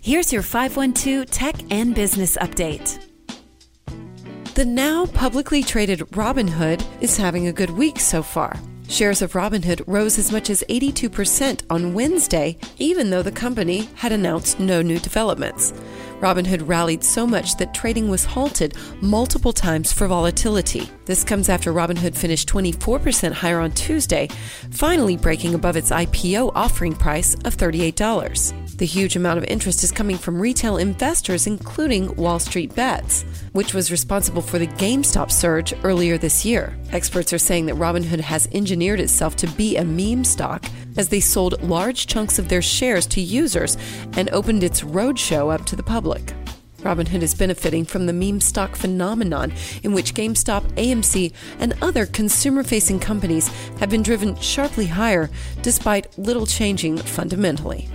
Here's your 512 Tech and Business Update. The now publicly traded Robinhood is having a good week so far. Shares of Robinhood rose as much as 82% on Wednesday, even though the company had announced no new developments. Robinhood rallied so much that trading was halted multiple times for volatility. This comes after Robinhood finished 24% higher on Tuesday, finally breaking above its IPO offering price of $38. The huge amount of interest is coming from retail investors, including WallStreetBets, which was responsible for the GameStop surge earlier this year. Experts are saying that Robinhood has engineered itself to be a meme stock, as they sold large chunks of their shares to users and opened its roadshow up to the public. Robinhood is benefiting from the meme stock phenomenon, in which GameStop, AMC, and other consumer-facing companies have been driven sharply higher despite little changing fundamentally.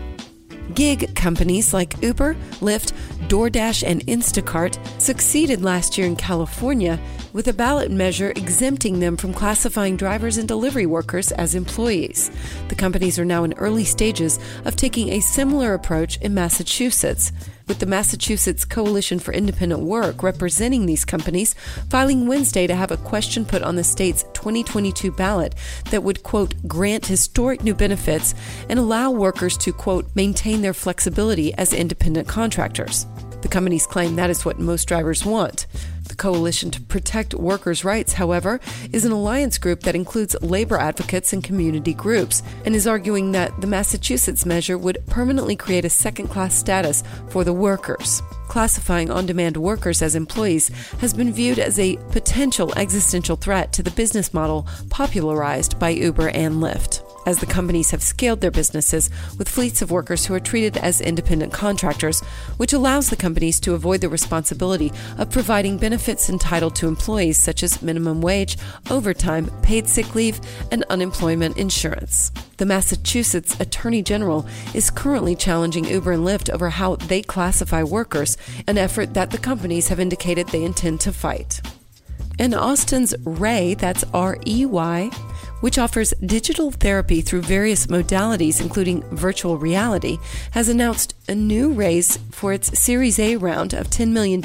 Gig companies like Uber, Lyft, DoorDash, and Instacart succeeded last year in California with a ballot measure exempting them from classifying drivers and delivery workers as employees. The companies are now in early stages of taking a similar approach in Massachusetts, with the Massachusetts Coalition for Independent Work representing these companies filing Wednesday to have a question put on the state's 2022 ballot that would, quote, grant historic new benefits and allow workers to, quote, maintain their flexibility as independent contractors. The companies claim that is what most drivers want. The Coalition to Protect Workers' Rights, however, is an alliance group that includes labor advocates and community groups, and is arguing that the Massachusetts measure would permanently create a second-class status for the workers. Classifying on-demand workers as employees has been viewed as a potential existential threat to the business model popularized by Uber and Lyft, as the companies have scaled their businesses with fleets of workers who are treated as independent contractors, which allows the companies to avoid the responsibility of providing benefits entitled to employees such as minimum wage, overtime, paid sick leave, and unemployment insurance. The Massachusetts Attorney General is currently challenging Uber and Lyft over how they classify workers, an effort that the companies have indicated they intend to fight. And Austin's Rey, that's R-E-Y, which offers digital therapy through various modalities, including virtual reality, has announced a new raise for its Series A round of $10 million,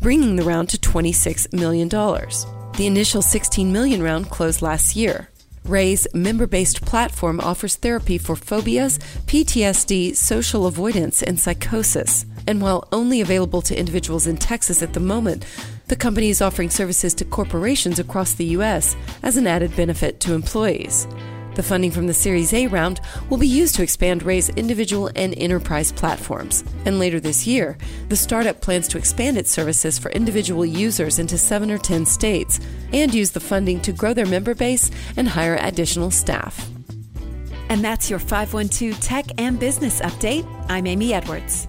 bringing the round to $26 million. The initial $16 million round closed last year. Ray's member-based platform offers therapy for phobias, PTSD, social avoidance, and psychosis. And while only available to individuals in Texas at the moment, the company is offering services to corporations across the U.S. as an added benefit to employees. The funding from the Series A round will be used to expand Ray's individual and enterprise platforms. And later this year, the startup plans to expand its services for individual users into 7 or 10 states and use the funding to grow their member base and hire additional staff. And that's your 512 Tech and Business Update. I'm Amy Edwards.